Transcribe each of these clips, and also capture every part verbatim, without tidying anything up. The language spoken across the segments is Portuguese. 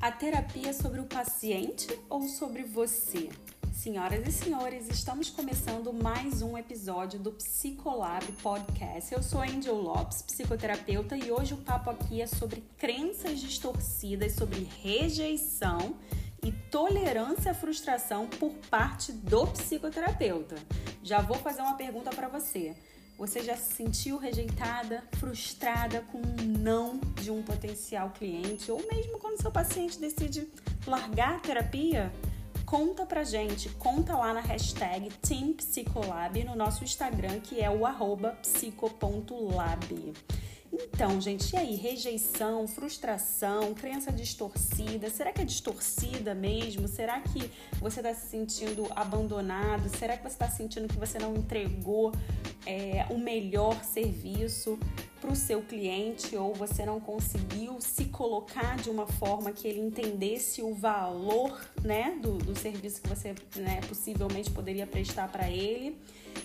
A terapia é sobre o paciente ou sobre você? Senhoras e senhores, estamos começando mais um episódio do Psicolab Podcast. Eu sou Angel Lopes, psicoterapeuta, e hoje o papo aqui é sobre crenças distorcidas, sobre rejeição e tolerância à frustração por parte do psicoterapeuta. Já vou fazer uma pergunta para você. Você já se sentiu rejeitada, frustrada com um não de um potencial cliente? Ou mesmo quando seu paciente decide largar a terapia? Conta pra gente, conta lá na hashtag Team Psicolab no nosso Instagram, que é o arroba psico.lab. Então, gente, e aí? Rejeição, frustração, crença distorcida, será que é distorcida mesmo? Será que você está se sentindo abandonado? Será que você está sentindo que você não entregou é, o melhor serviço para o seu cliente, ou você não conseguiu se colocar de uma forma que ele entendesse o valor, né, do, do serviço que você, né, possivelmente poderia prestar para ele?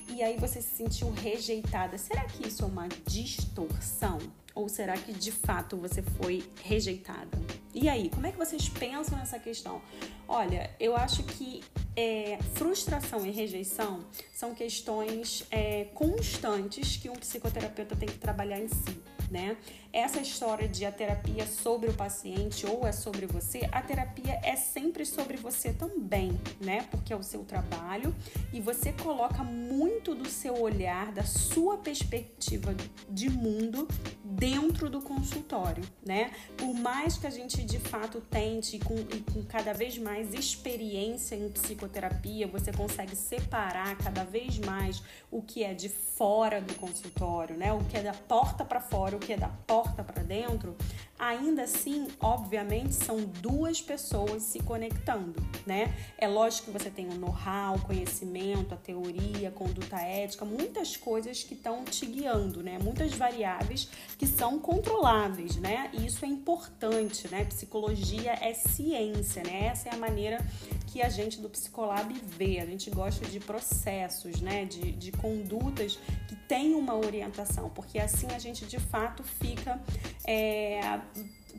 E aí você se sentiu rejeitada. Será que isso é uma distorção? Ou será que de fato você foi rejeitada? E aí, como é que vocês pensam nessa questão? Olha, eu acho que é, frustração e rejeição são questões é, constantes que um psicoterapeuta tem que trabalhar em si, né? Essa história de a terapia é sobre o paciente ou é sobre você, a terapia é sempre sobre você também, né? Porque é o seu trabalho e você coloca muito do seu olhar, da sua perspectiva de mundo dentro do consultório, né? Por mais que a gente de fato tente e com, e com cada vez mais experiência em psicoterapia, você consegue separar cada vez mais o que é de fora do consultório, né? O que é da porta para fora, o que é da porta para dentro. Ainda assim, obviamente, são duas pessoas se conectando, né? É lógico que você tem o know-how, o conhecimento, a teoria, a conduta ética, muitas coisas que estão te guiando, né? Muitas variáveis que são controláveis, né? E isso é importante, né? Psicologia é ciência, né? Essa é a maneira que a gente do Psicolab vê. A gente gosta de processos, né? De, de condutas que tem uma orientação, porque assim a gente de fato fica... É,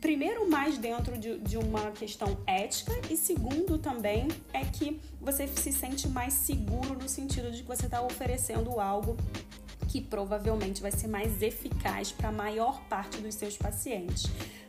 primeiro, mais dentro de, de uma questão ética, e segundo também é que você se sente mais seguro no sentido de que você está oferecendo algo que provavelmente vai ser mais eficaz para a maior parte dos seus pacientes.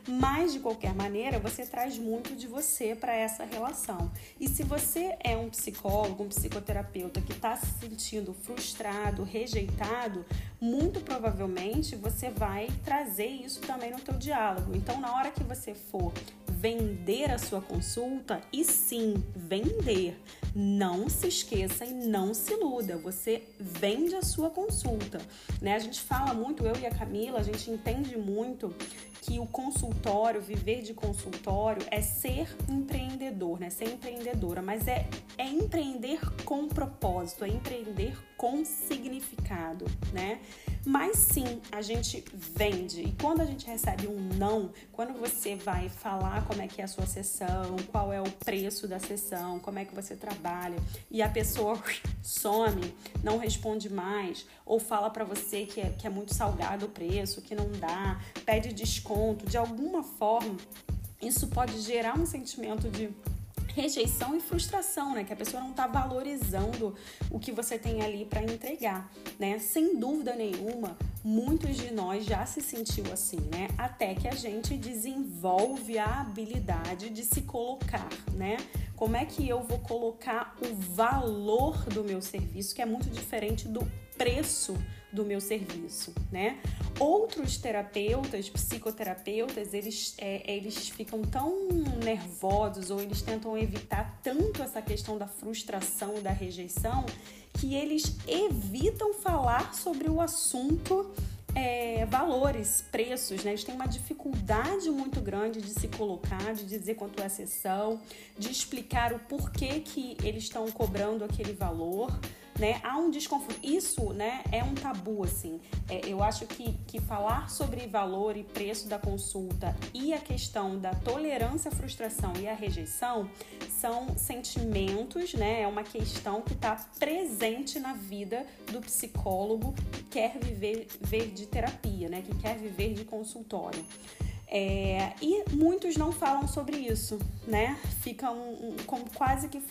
Mas, de qualquer maneira, você traz muito de você para essa relação. E se você é um psicólogo, um psicoterapeuta que está se sentindo frustrado, rejeitado, muito provavelmente você vai trazer isso também no teu diálogo. Então, na hora que você for vender a sua consulta, e sim, vender, não se esqueça e não se iluda, você vende a sua consulta, né? A gente fala muito, eu e a Camila, a gente entende muito que o consultório, viver de consultório é ser empreendedor, né? Ser empreendedora, mas é, é empreender com propósito, é empreender com significado, né? Mas sim, a gente vende. E quando a gente recebe um não, quando você vai falar como é que é a sua sessão, qual é o preço da sessão, como é que você trabalha, e a pessoa some, não responde mais, ou fala pra você que é, que é muito salgado o preço, que não dá, pede desconto, de alguma forma, isso pode gerar um sentimento de rejeição e frustração, né? Que a pessoa não tá valorizando o que você tem ali para entregar, né? Sem dúvida nenhuma, muitos de nós já se sentiu assim, né? Até que a gente desenvolve a habilidade de se colocar, né? Como é que eu vou colocar o valor do meu serviço, que é muito diferente do preço do meu serviço, né? Outros terapeutas, psicoterapeutas, eles, é, eles ficam tão nervosos, ou eles tentam evitar tanto essa questão da frustração e da rejeição, que eles evitam falar sobre o assunto É, valores, preços, né? Eles têm uma dificuldade muito grande de se colocar, de dizer quanto é a sessão, de explicar o porquê que eles estão cobrando aquele valor, né? Há um desconforto. Isso, né, é um tabu, assim. É, eu acho que, que falar sobre valor e preço da consulta e a questão da tolerância à frustração e à rejeição são sentimentos, né? É uma questão que está presente na vida do psicólogo que quer viver, viver de terapia, né? Que quer viver de consultório. É, e muitos não falam sobre isso, né? Fica um, um, como quase que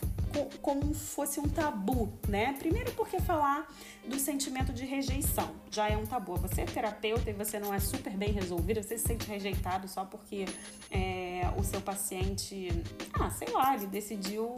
como fosse um tabu, né? Primeiro porque falar do sentimento de rejeição já é um tabu. Você é terapeuta e você não é super bem resolvido, você se sente rejeitado só porque é, o seu paciente, ah, sei lá, ele decidiu...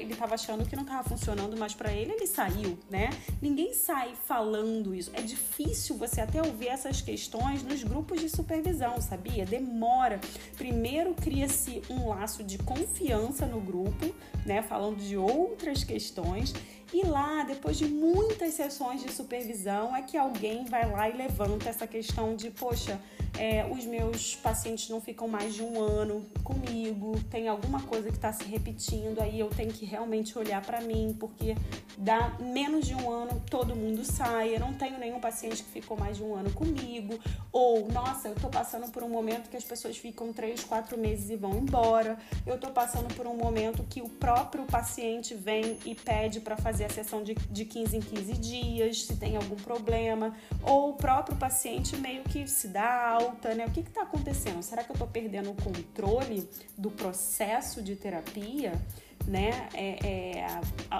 Ele estava achando que não estava funcionando, mas para ele, ele saiu, né? Ninguém sai falando isso. É difícil você até ouvir essas questões nos grupos de supervisão, sabia? Demora. Primeiro cria-se um laço de confiança no grupo, né? Falando de outras questões. E lá, depois de muitas sessões de supervisão, é que alguém vai lá e levanta essa questão de, poxa, é, os meus pacientes não ficam mais de um ano comigo, tem alguma coisa que está se repetindo, aí eu tenho que realmente olhar para mim, porque dá menos de um ano, todo mundo sai, eu não tenho nenhum paciente que ficou mais de um ano comigo, ou, nossa, eu tô passando por um momento que as pessoas ficam três, quatro meses e vão embora, eu tô passando por um momento que o próprio paciente vem e pede para fazer fazer a sessão de, de quinze em quinze dias, se tem algum problema, ou o próprio paciente meio que se dá alta, né? O que que tá acontecendo? Será que eu tô perdendo o controle do processo de terapia, né? É, é,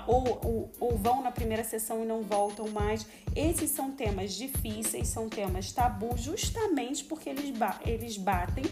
ou, ou, ou vão na primeira sessão e não voltam mais? Esses são temas difíceis, são temas tabu, justamente porque eles, ba- eles batem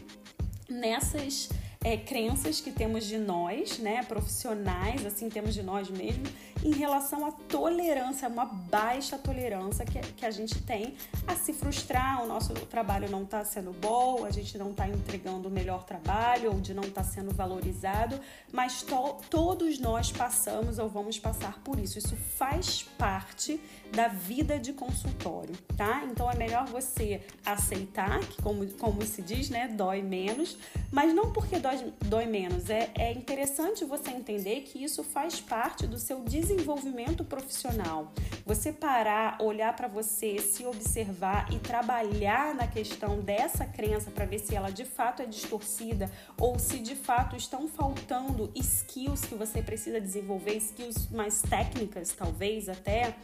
nessas... É, crenças que temos de nós, né, profissionais, assim, temos de nós mesmos, em relação à tolerância, uma baixa tolerância que, que a gente tem a se frustrar, o nosso trabalho não está sendo bom, a gente não está entregando o melhor trabalho, ou de não estar tá sendo valorizado, mas to, todos nós passamos ou vamos passar por isso, isso faz parte da vida de consultório, tá? Então é melhor você aceitar, que como, como se diz, né, dói menos, mas não porque dói Dói menos. É, é interessante você entender que isso faz parte do seu desenvolvimento profissional. Você parar, olhar para você, se observar e trabalhar na questão dessa crença para ver se ela de fato é distorcida ou se de fato estão faltando skills que você precisa desenvolver, skills mais técnicas, talvez até.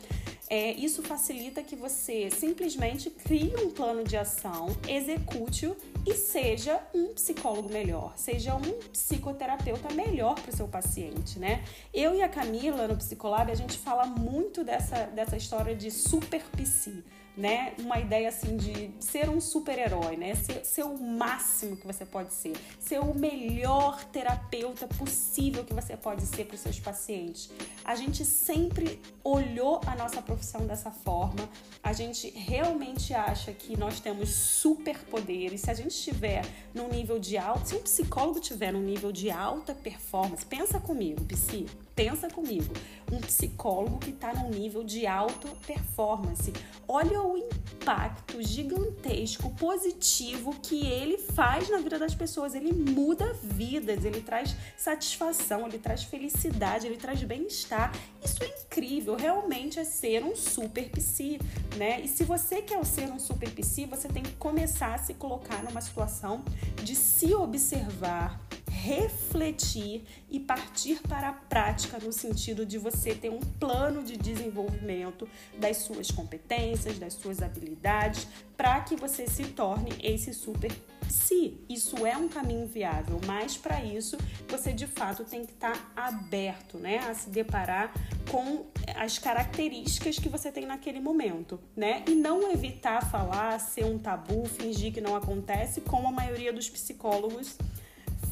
É, isso facilita que você simplesmente crie um plano de ação, execute-o e seja um psicólogo melhor, seja um psicoterapeuta melhor para o seu paciente, né? Eu e a Camila, no Psicolab, a gente fala muito dessa, dessa história de super psi, né? Uma ideia assim de ser um super-herói, né? Ser, ser o máximo que você pode ser, ser o melhor terapeuta possível que você pode ser para os seus pacientes. A gente sempre olhou a nossa profissão dessa forma, a gente realmente acha que nós temos superpoderes. Se a gente estiver num nível de alto, se um psicólogo tiver num nível de alta performance, pensa comigo, psi, pensa comigo, um psicólogo que está num nível de alta performance, olha o impacto gigantesco, positivo que ele faz na vida das pessoas, ele muda vidas, ele traz satisfação, ele traz felicidade, ele traz bem-estar, isso é incrível, realmente é ser um super psi, né? E se você quer ser um super psi, você tem que começar a se colocar numa situação de se observar, refletir e partir para a prática no sentido de você ter um plano de desenvolvimento das suas competências, das suas habilidades, para que você se torne esse super psi. Isso é um caminho viável, mas para isso você de fato tem que estar aberto, né, a se deparar com as características que você tem naquele momento, né, e não evitar falar, ser um tabu, fingir que não acontece, como a maioria dos psicólogos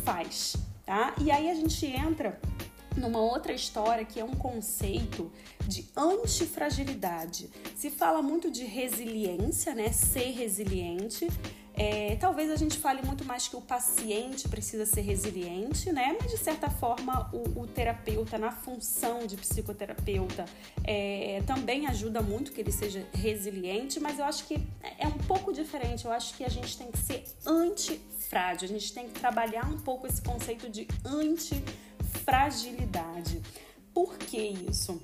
faz, tá? E aí a gente entra numa outra história que é um conceito de antifragilidade. Se fala muito de resiliência, né? Ser resiliente. É, talvez a gente fale muito mais que o paciente precisa ser resiliente, né? Mas de certa forma o, o terapeuta, na função de psicoterapeuta, é, também ajuda muito que ele seja resiliente, mas eu acho que é um pouco diferente, eu acho que a gente tem que ser antifrágil, a gente tem que trabalhar um pouco esse conceito de antifragilidade. Por que isso?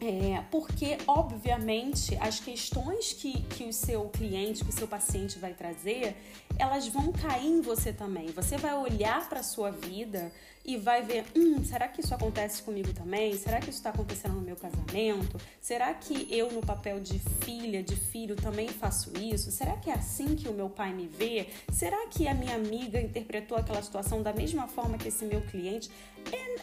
É, porque, obviamente, as questões que, que o seu cliente, que o seu paciente vai trazer, elas vão cair em você também. Você vai olhar para a sua vida e vai ver, hum, será que isso acontece comigo também? Será que isso está acontecendo no meu casamento? Será que eu, no papel de filha, de filho, também faço isso? Será que é assim que o meu pai me vê? Será que a minha amiga interpretou aquela situação da mesma forma que esse meu cliente?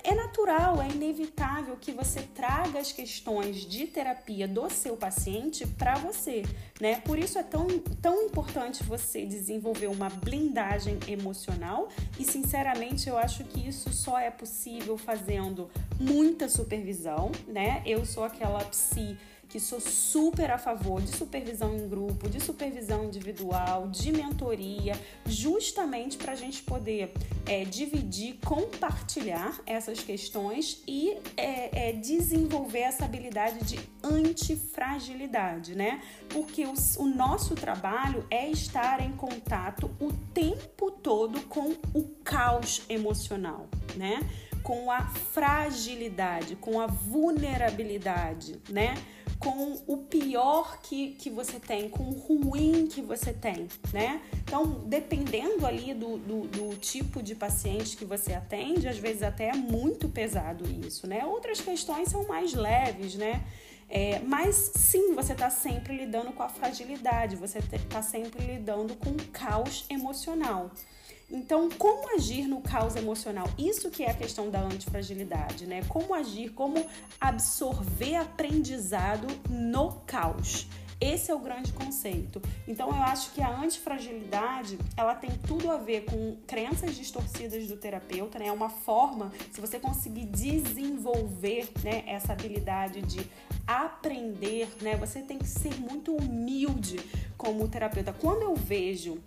É, é natural, é inevitável que você traga as questões de terapia do seu paciente para você, né? Por isso é tão, tão importante você desenvolver uma blindagem emocional e, sinceramente, eu acho que isso só é possível fazendo muita supervisão, né? Eu sou aquela psi que sou super a favor de supervisão em grupo, de supervisão individual, de mentoria, justamente para a gente poder é, dividir, compartilhar essas questões e é, é, desenvolver essa habilidade de antifragilidade, né? Porque o, o nosso trabalho é estar em contato o tempo todo com o caos emocional, né? Com a fragilidade, com a vulnerabilidade, né? Com o pior que, que você tem, com o ruim que você tem, né? Então, dependendo ali do, do, do tipo de paciente que você atende, às vezes até é muito pesado isso, né? Outras questões são mais leves, né? É, mas sim, você está sempre lidando com a fragilidade, você está sempre lidando com o caos emocional. Então, como agir no caos emocional? Isso que é a questão da antifragilidade, né? Como agir, como absorver aprendizado no caos. Esse é o grande conceito. Então, eu acho que a antifragilidade, ela tem tudo a ver com crenças distorcidas do terapeuta, né? É uma forma, se você conseguir desenvolver, né, essa habilidade de aprender, né? Você tem que ser muito humilde como terapeuta. Quando eu vejo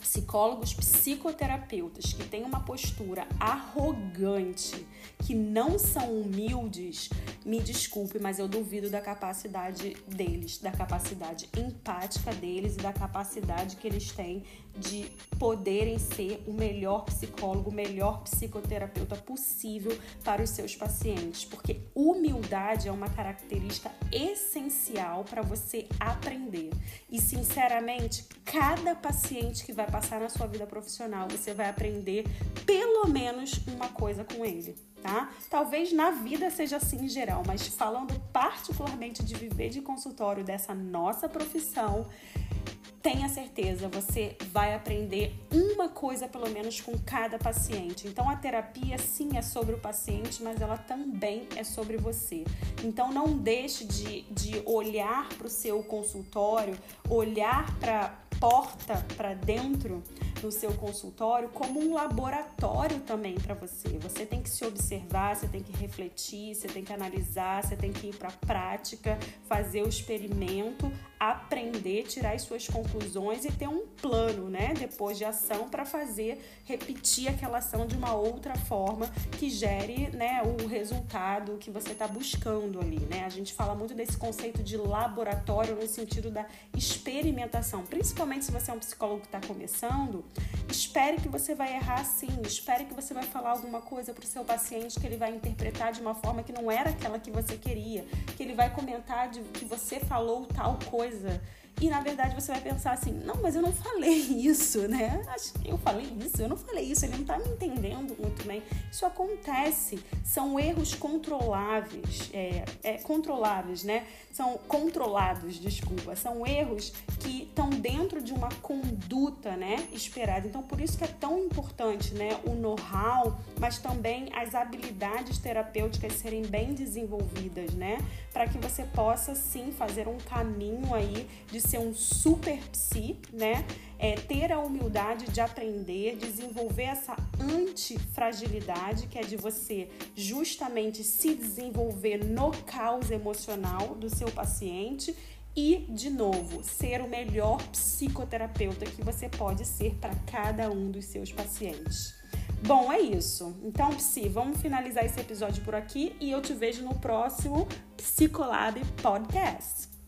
psicólogos, psicoterapeutas que têm uma postura arrogante, que não são humildes, me desculpe, mas eu duvido da capacidade deles, da capacidade empática deles e da capacidade que eles têm de poderem ser o melhor psicólogo, o melhor psicoterapeuta possível para os seus pacientes, porque humildade é uma característica essencial para você aprender. E, sinceramente, cada paciente que vai passar na sua vida profissional, você vai aprender pelo menos uma coisa com ele, tá? Talvez na vida seja assim em geral, mas falando particularmente de viver de consultório, dessa nossa profissão, tenha certeza, você vai aprender uma coisa pelo menos com cada paciente. Então, a terapia sim é sobre o paciente, mas ela também é sobre você. Então, não deixe de, de olhar para o seu consultório, olhar para porta para dentro no seu consultório como um laboratório também para você. Você tem que se observar, você tem que refletir, você tem que analisar, você tem que ir para a prática, fazer o experimento, aprender, tirar as suas conclusões e ter um plano, né, depois de ação para fazer, repetir aquela ação de uma outra forma que gere, né, o resultado que você está buscando ali, né? A gente fala muito desse conceito de laboratório no sentido da experimentação, principalmente se você é um psicólogo que está começando. Espere que você vai errar sim, espere que você vai falar alguma coisa para o seu paciente que ele vai interpretar de uma forma que não era aquela que você queria, que ele vai comentar de que você falou tal coisa e, na verdade, você vai pensar assim, não, mas eu não falei isso, né? Acho que eu falei isso, eu não falei isso, ele não tá me entendendo muito bem. Isso acontece, são erros controláveis, é, é, controláveis, né? São controlados, desculpa, são erros que estão dentro de uma conduta, né, esperada. Então, por isso que é tão importante, né, o know-how, mas também as habilidades terapêuticas serem bem desenvolvidas, né? Para que você possa, sim, fazer um caminho aí de ser um super psi, né? É, ter a humildade de aprender, desenvolver essa antifragilidade, que é de você justamente se desenvolver no caos emocional do seu paciente e, de novo, ser o melhor psicoterapeuta que você pode ser para cada um dos seus pacientes. Bom, é isso. Então, Psi, vamos finalizar esse episódio por aqui e eu te vejo no próximo Psicolab Podcast.